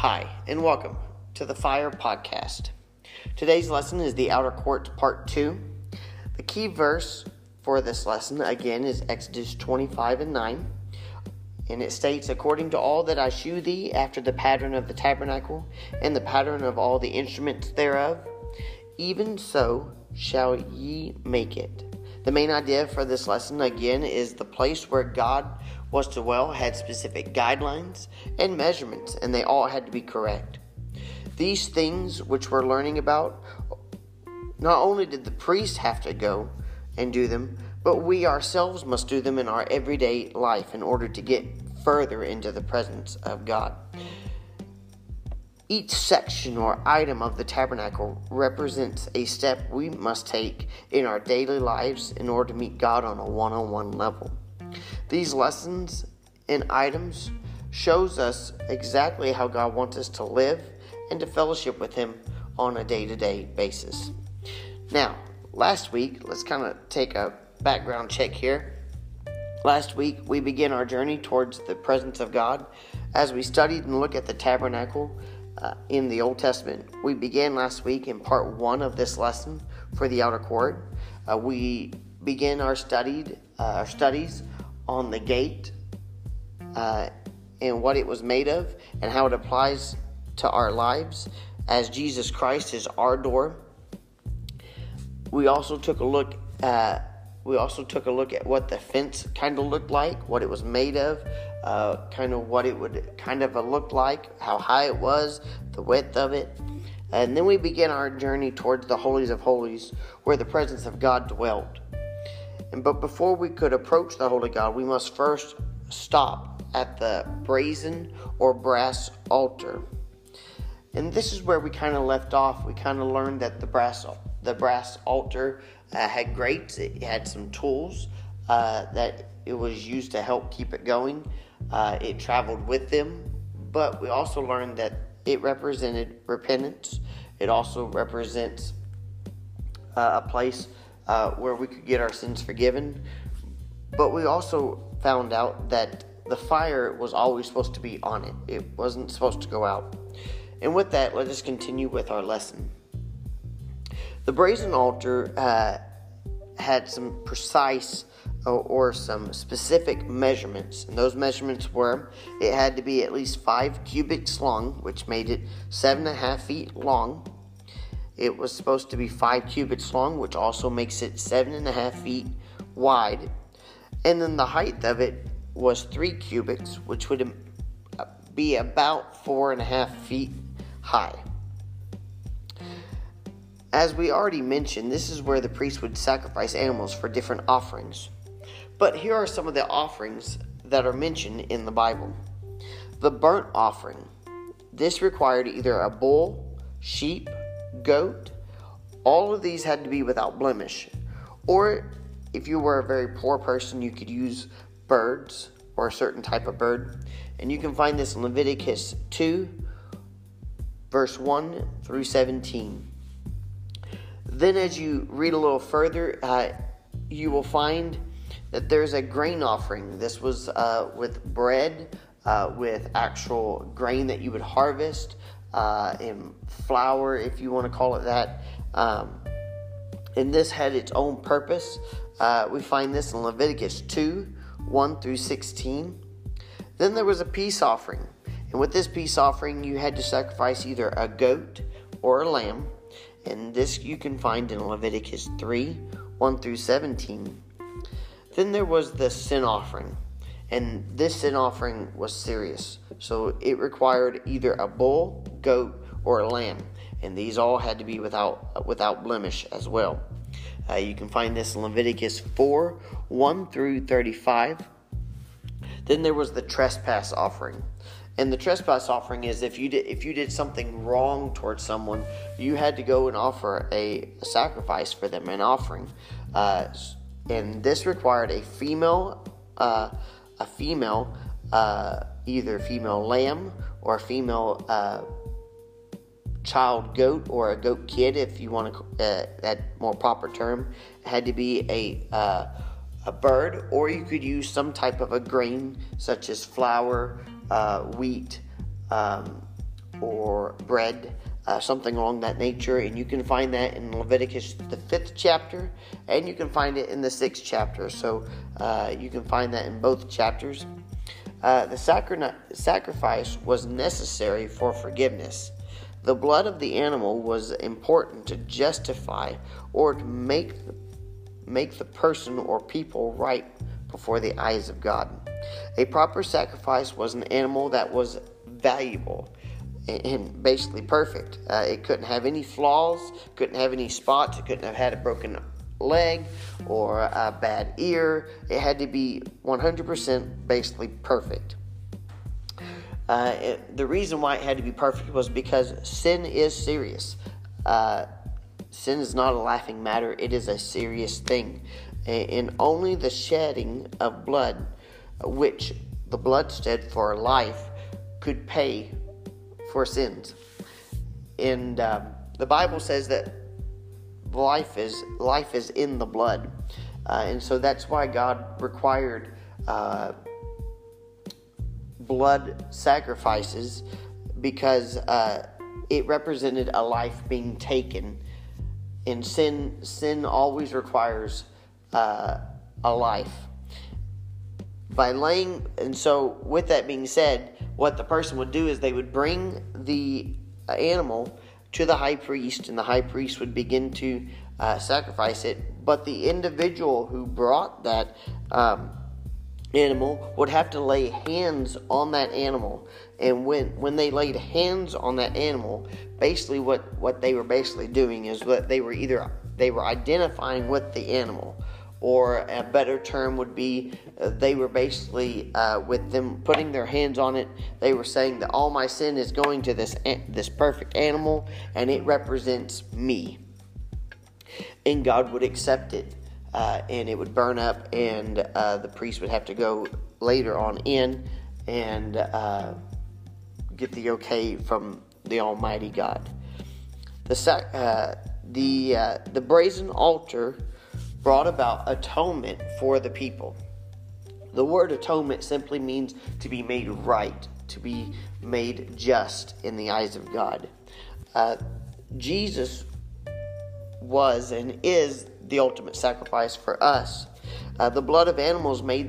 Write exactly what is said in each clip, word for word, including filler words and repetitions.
Hi, and welcome to the Fire Podcast. Today's lesson is the Outer Court, Part two. The key verse for this lesson, again, is Exodus twenty-five and nine. And it states, "According to all that I shew thee, after the pattern of the tabernacle, and the pattern of all the instruments thereof, even so shall ye make it." The main idea for this lesson, again, is the place where God was to dwell had specific guidelines and measurements, and they all had to be correct. These things which we're learning about, not only did the priest have to go and do them, but we ourselves must do them in our everyday life in order to get further into the presence of God. Each section or item of the tabernacle represents a step we must take in our daily lives in order to meet God on a one-on-one level. These lessons and items shows us exactly how God wants us to live and to fellowship with Him on a day-to-day basis. Now, last week, let's kind of take a background check here. Last week, we began our journey towards the presence of God as we studied and looked at the tabernacle Uh, in the Old Testament. We began last week in part one of this lesson for the outer court. Uh, we began our studied uh, our studies on the gate uh, and what it was made of and how it applies to our lives as Jesus Christ is our door. We also took a look at We also took a look at what the fence kind of looked like, what it was made of, uh, kind of what it would kind of look like, how high it was, the width of it. And then we began our journey towards the Holies of Holies, where the presence of God dwelt. And but before we could approach the Holy God, we must first stop at the brazen or brass altar. And this is where we kind of left off. We kind of learned that the brass the brass altar Uh, had grates, it had some tools uh, that it was used to help keep it going. Uh, it traveled with them, but we also learned that it represented repentance. It also represents uh, a place uh, where we could get our sins forgiven. But we also found out that the fire was always supposed to be on it. It wasn't supposed to go out. And with that, let us continue with our lesson. The brazen altar uh, had some precise uh, or some specific measurements, and those measurements were it had to be at least five cubits long, which made it seven and a half feet long. It was supposed to be five cubits long, which also makes it seven and a half feet wide, and then the height of it was three cubits, which would be about four and a half feet high. As we already mentioned, this is where the priest would sacrifice animals for different offerings. But here are some of the offerings that are mentioned in the Bible. The burnt offering. This required either a bull, sheep, goat. All of these had to be without blemish. Or if you were a very poor person, you could use birds or a certain type of bird. And you can find this in Leviticus two, verse one through seventeen. Then as you read a little further, uh, you will find that there's a grain offering. This was uh, with bread, uh, with actual grain that you would harvest, uh, and flour, if you want to call it that. Um, and this had its own purpose. Uh, we find this in Leviticus two, one through sixteen. Then there was a peace offering. And with this peace offering, you had to sacrifice either a goat or a lamb. And this you can find in Leviticus three, one through seventeen. Then there was the sin offering. And this sin offering was serious. So it required either a bull, goat, or a lamb. And these all had to be without without blemish as well. Uh, you can find this in Leviticus four, one through thirty-five. Then there was the trespass offering. And the trespass offering is if you did if you did something wrong towards someone, you had to go and offer a sacrifice for them, an offering. Uh, and this required a female, uh, a female, uh, either female lamb or a female uh, child goat or a goat kid, if you want to uh, that more proper term. It had to be a uh, a bird, or you could use some type of a grain such as flour. Uh, wheat, um, or bread, uh, something along that nature. And you can find that in Leviticus, the fifth chapter, and you can find it in the sixth chapter. So uh, you can find that in both chapters. Uh, the sacri- sacrifice was necessary for forgiveness. The blood of the animal was important to justify or to make the, make the person or people right before the eyes of God. A proper sacrifice was an animal that was valuable and basically perfect. Uh, it couldn't have any flaws, couldn't have any spots, it couldn't have had a broken leg or a bad ear. It had to be one hundred percent basically perfect. Uh, it, the reason why it had to be perfect was because sin is serious. Uh, sin is not a laughing matter. It is a serious thing. And, and only the shedding of blood, which the blood shed for life, could pay for sins. And uh, the Bible says that life is life is in the blood. Uh, and so that's why God required uh blood sacrifices, because uh, it represented a life being taken, and sin sin always requires uh, a life. By laying, and so with that being said, what the person would do is they would bring the animal to the high priest, and the high priest would begin to uh, sacrifice it. But the individual who brought that Um, animal would have to lay hands on that animal, and when when they laid hands on that animal, basically what what they were basically doing is that they were either they were identifying with the animal, or a better term would be uh, they were basically uh, with them putting their hands on it, they were saying that all my sin is going to this this perfect animal, and it represents me, and God would accept it. Uh, and it would burn up, and uh, the priest would have to go later on in and uh, get the okay from the Almighty God. The sac- uh, the uh, the brazen altar brought about atonement for the people. The word atonement simply means to be made right, to be made just in the eyes of God. Uh, Jesus was and is the ultimate sacrifice for us. Uh, the blood of animals made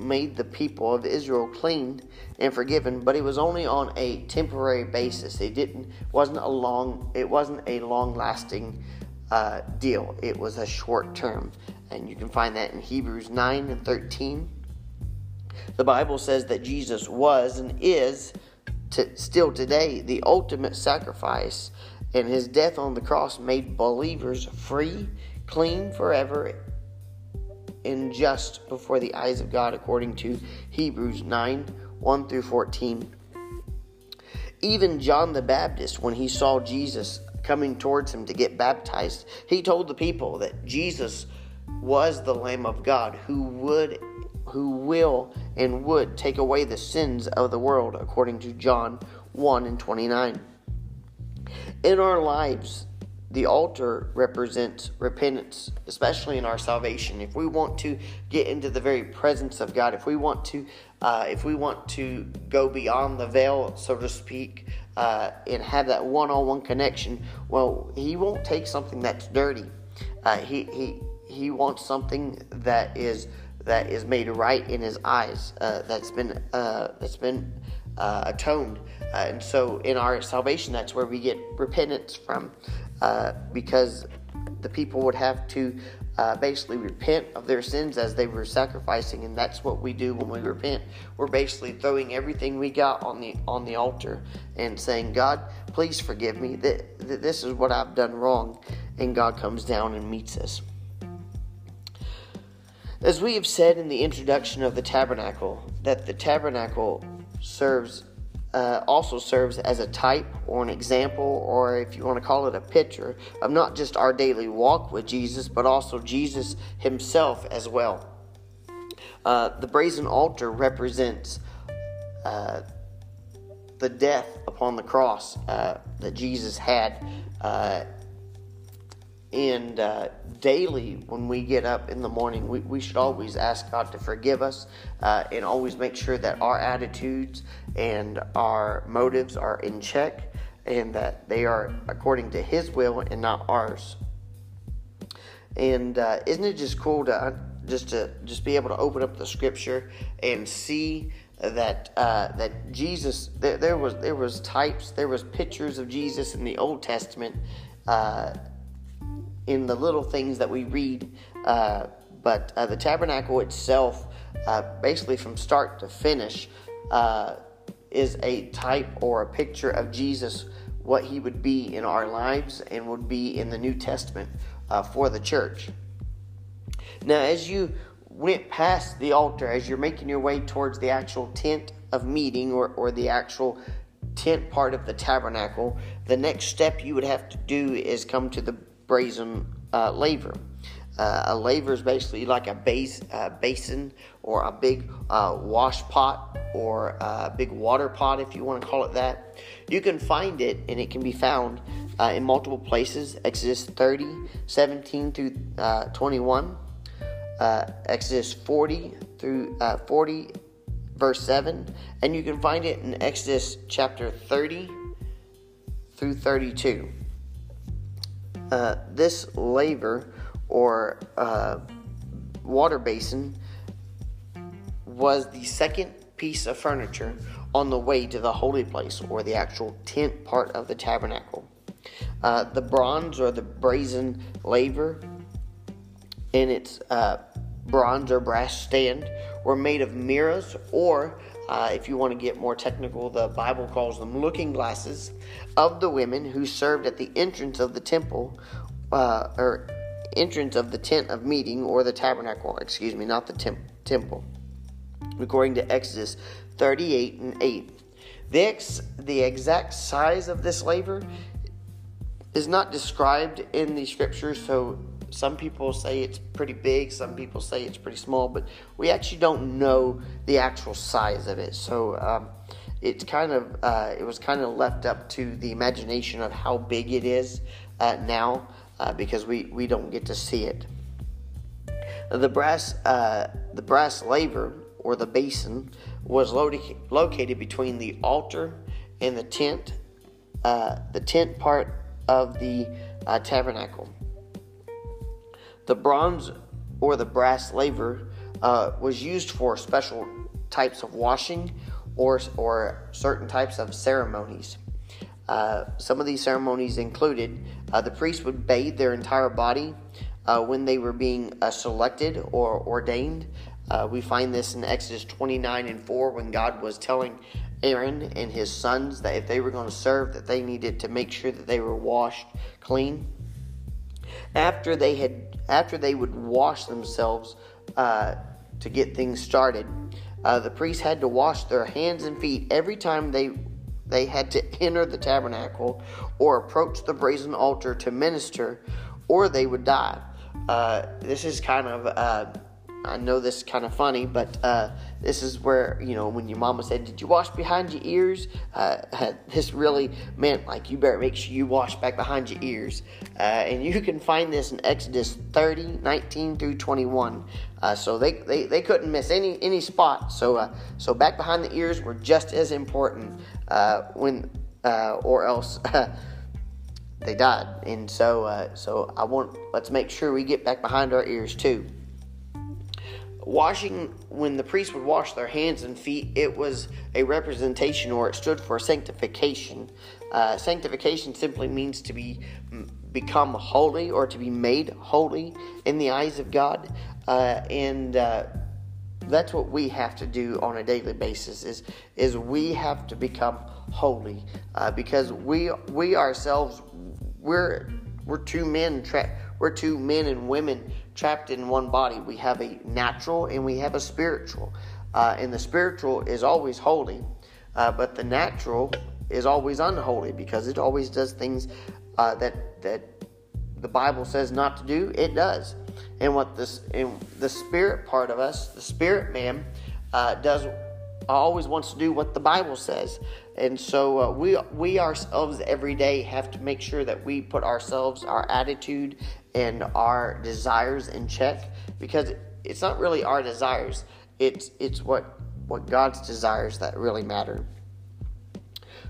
made the people of Israel clean and forgiven, but it was only on a temporary basis. It didn't wasn't a long it wasn't a long lasting uh, deal. It was a short term, and you can find that in Hebrews nine and thirteen. The Bible says that Jesus was and is to, still today the ultimate sacrifice, and his death on the cross made believers free, clean forever, and just before the eyes of God, according to Hebrews nine, one through fourteen. Even John the Baptist, when he saw Jesus coming towards him to get baptized, he told the people that Jesus was the Lamb of God who would, who will and would take away the sins of the world, according to John one and twenty-nine. In our lives, the altar represents repentance, especially in our salvation. If we want to get into the very presence of God, if we want to, uh, if we want to go beyond the veil, so to speak, uh, and have that one-on-one connection, well, He won't take something that's dirty. Uh, he he he wants something that is that is made right in His eyes. Uh, that's been uh, that's been uh, atoned, uh, and so in our salvation, that's where we get repentance from. Uh, because the people would have to uh, basically repent of their sins as they were sacrificing, and that's what we do when we repent. We're basically throwing everything we got on the on the altar and saying, God, please forgive me. Th- th- this is what I've done wrong, and God comes down and meets us. As we have said in the introduction of the tabernacle, that the tabernacle serves Uh, also serves as a type or an example, or if you want to call it a picture, of not just our daily walk with Jesus, but also Jesus himself as well. Uh, the brazen altar represents uh, the death upon the cross uh, that Jesus had. Uh, and uh, daily when we get up in the morning, we, we should always ask God to forgive us uh, and always make sure that our attitudes and our motives are in check, and that they are according to His will and not ours. And uh, isn't it just cool to just to just be able to open up the Scripture and see that uh, that Jesus there, there was there was types there was pictures of Jesus in the Old Testament uh, in the little things that we read, uh, but uh, the tabernacle itself, uh, basically from start to finish, uh, is a type or a picture of Jesus, what He would be in our lives and would be in the New Testament uh, for the church. Now, as you went past the altar, as you're making your way towards the actual tent of meeting or, or the actual tent part of the tabernacle, the next step you would have to do is come to the brazen uh, laver. Uh, a laver is basically like a base, uh, basin or a big uh, wash pot or a big water pot, if you want to call it that. You can find it, and it can be found uh, in multiple places. Exodus thirty, seventeen through uh, twenty-one. Uh, Exodus forty through uh, forty, verse seven. And you can find it in Exodus chapter thirty through thirty-two. Uh, this laver or uh, water basin was the second piece of furniture on the way to the holy place or the actual tent part of the tabernacle. Uh, the bronze or the brazen laver and its uh, bronze or brass stand were made of mirrors, or uh, if you want to get more technical, the Bible calls them looking glasses, of the women who served at the entrance of the temple uh, or entrance of the tent of meeting or the tabernacle, excuse me, not the temp- temple. According to Exodus thirty-eight and eight. The, ex- the exact size of this laver is not described in the Scriptures, so some people say it's pretty big, some people say it's pretty small, but we actually don't know the actual size of it. So um, it's kind of uh, it was kind of left up to the imagination of how big it is uh, now uh, because we, we don't get to see it. The brass uh, the brass laver or the basin was lo- located between the altar and the tent, uh, the tent part of the uh, tabernacle. The bronze or the brass laver uh, was used for special types of washing or or certain types of ceremonies. Uh, some of these ceremonies included uh, the priest would bathe their entire body uh, when they were being uh, selected or ordained. Uh, we find this in Exodus twenty-nine and four when God was telling Aaron and his sons that if they were going to serve, that they needed to make sure that they were washed clean. After they had, after they would wash themselves uh, to get things started, uh, the priests had to wash their hands and feet every time they they had to enter the tabernacle or approach the brazen altar to minister, or they would die. Uh, this is kind of uh, I know this is kind of funny, but uh, this is where, you know, when your mama said, did you wash behind your ears? Uh, this really meant, like, you better make sure you wash back behind your ears. Uh, and you can find this in Exodus thirty, nineteen through twenty-one. Uh, so they, they, they couldn't miss any any spot. So uh, so back behind the ears were just as important uh, when uh, or else they died. And so uh, so I want let's make sure we get back behind our ears too. Washing, when the priests would wash their hands and feet, it was a representation, or it stood for sanctification. Uh, sanctification simply means to be become holy or to be made holy in the eyes of God, uh, and uh, that's what we have to do on a daily basis. Is is we have to become holy uh, because we we ourselves we're we're two men trapped. We're two men and women trapped in one body. We have a natural and we have a spiritual. Uh, and the spiritual is always holy, uh, but the natural is always unholy because it always does things uh, that that the Bible says not to do. It does. And what this and the spirit part of us, the spirit man, uh, does always wants to do what the Bible says. And so uh, we we ourselves every day have to make sure that we put ourselves, our attitude, and our desires in check, because it's not really our desires. It's it's what, what God's desires that really matter.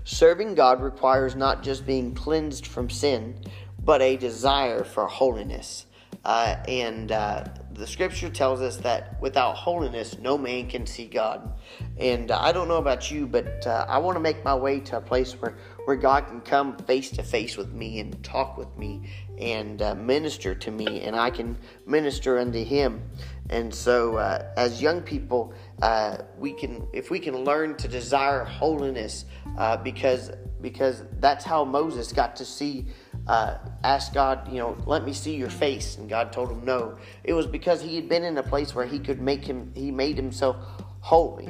Serving God requires not just being cleansed from sin, but a desire for holiness. Uh, and uh, the scripture tells us that without holiness, no man can see God. And uh, I don't know about you, but uh, I want to make my way to a place where, where God can come face to face with me and talk with me and uh, minister to me, and I can minister unto Him. And so uh, as young people, uh, we can, if we can learn to desire holiness, uh, because because that's how Moses got to see Uh, asked God, you know, let me see your face, and God told him no. It was because he had been in a place where he could make him, he made himself holy,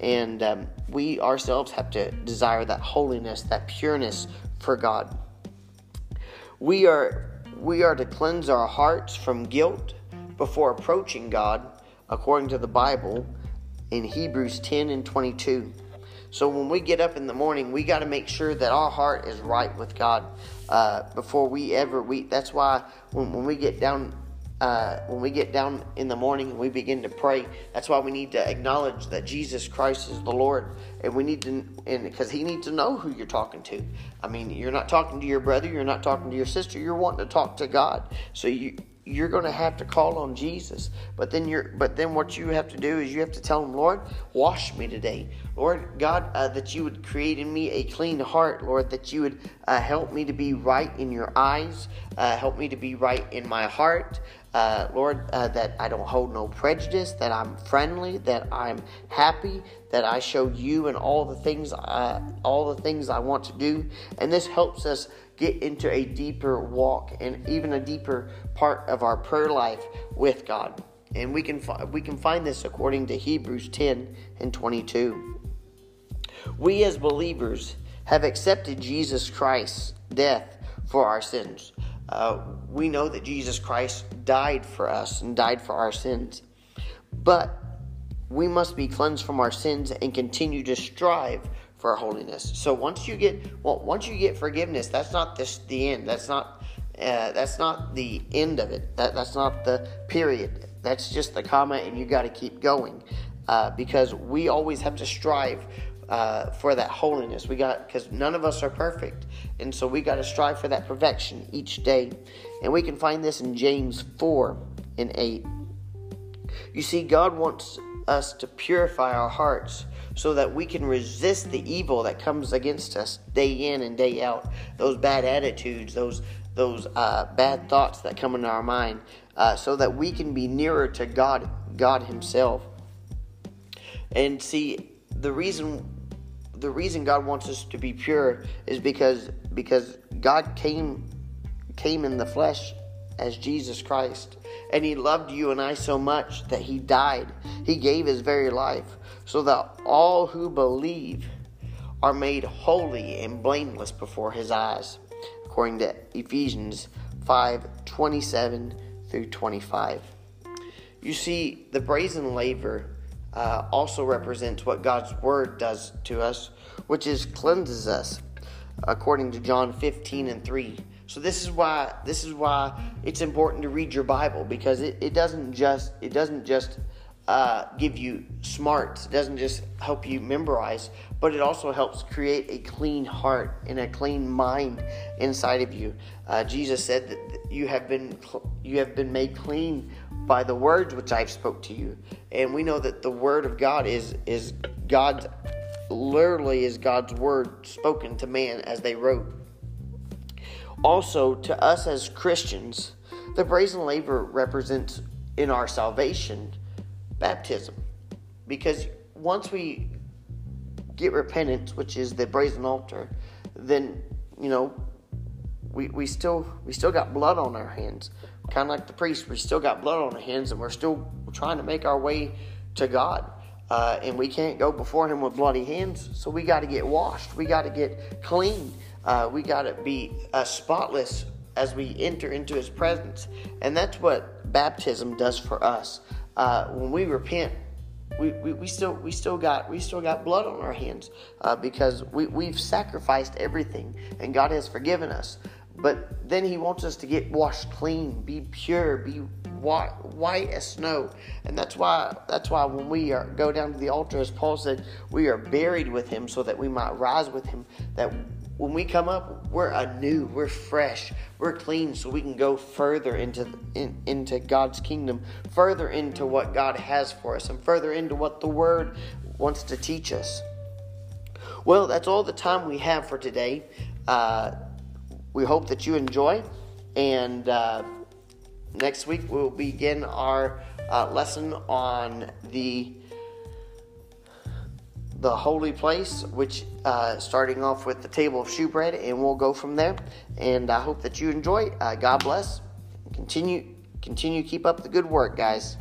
and um, we ourselves have to desire that holiness, that pureness for God. We are we are to cleanse our hearts from guilt before approaching God, according to the Bible, in Hebrews ten and twenty-two. So when we get up in the morning, we got to make sure that our heart is right with God uh, before we ever we. That's why when, when we get down, uh, when we get down in the morning and we begin to pray, that's why we need to acknowledge that Jesus Christ is the Lord, and we need to, and because He needs to know who you're talking to. I mean, you're not talking to your brother, you're not talking to your sister, you're wanting to talk to God. So you. You're going to have to call on Jesus, but then you're. But then what you have to do is you have to tell Him, Lord, wash me today. Lord God, uh, that You would create in me a clean heart, Lord, that You would uh, help me to be right in Your eyes, uh, help me to be right in my heart, uh, Lord, uh, that I don't hold no prejudice, that I'm friendly, that I'm happy, that I show You and all the things, uh, all the things I want to do, and this helps us get into a deeper walk and even a deeper part of our prayer life with God. And we can fi- we can find this according to Hebrews ten and twenty-two. We as believers have accepted Jesus Christ's death for our sins. Uh, we know that Jesus Christ died for us and died for our sins. But we must be cleansed from our sins and continue to strive for holiness. So once you get, well, once you get forgiveness, that's not this, the end. That's not, uh, that's not the end of it. That that's not the period. That's just the comma, and you got to keep going, uh, because we always have to strive uh, for that holiness. We got, because none of us are perfect, and so we got to strive for that perfection each day. And we can find this in James four and eight. You see, God wants us to purify our hearts, so that we can resist the evil that comes against us day in and day out. Those bad attitudes, those those uh, bad thoughts that come into our mind, uh, so that we can be nearer to God, God Himself. And see, the reason the reason God wants us to be pure is because because God came came in the flesh as Jesus Christ, and He loved you and I so much that He died. He gave His very life, so that all who believe are made holy and blameless before His eyes, according to Ephesians five twenty-seven through twenty-five. You see, the brazen laver uh, also represents what God's Word does to us, which is cleanses us, according to John fifteen and three. So this is why this is why it's important to read your Bible, because it, it doesn't just it doesn't just Uh, give you smarts. It doesn't just help you memorize, but it also helps create a clean heart and a clean mind inside of you. Uh, Jesus said that you have been cl- you have been made clean by the words which I've spoke to you, and we know that the Word of God is is God's, literally is God's Word spoken to man as they wrote. Also, to us as Christians, the brazen laver represents in our salvation baptism, because once we get repentance, which is the brazen altar, then you know we we still we still got blood on our hands, kind of like the priest. We still got blood on our hands, and we're still trying to make our way to God, uh, and we can't go before Him with bloody hands. So we got to get washed. We got to get clean. Uh, we got to be uh, spotless as we enter into His presence, and that's what baptism does for us. Uh, when we repent, we, we, we still we still got we still got blood on our hands uh, because we we've sacrificed everything, and God has forgiven us. But then He wants us to get washed clean, be pure, be white, white as snow. And that's why that's why when we are, go down to the altar, as Paul said, we are buried with him so that we might rise with him. That when we come up, we're anew, we're fresh, we're clean, so we can go further into in, into God's kingdom, further into what God has for us, and further into what the Word wants to teach us. Well, that's all the time we have for today. Uh, we hope that you enjoy, and uh, next week we'll begin our uh, lesson on the the holy place, which uh, starting off with the table of shewbread, and we'll go from there. And I hope that you enjoy. Uh, God bless. Continue, continue, keep up the good work, guys.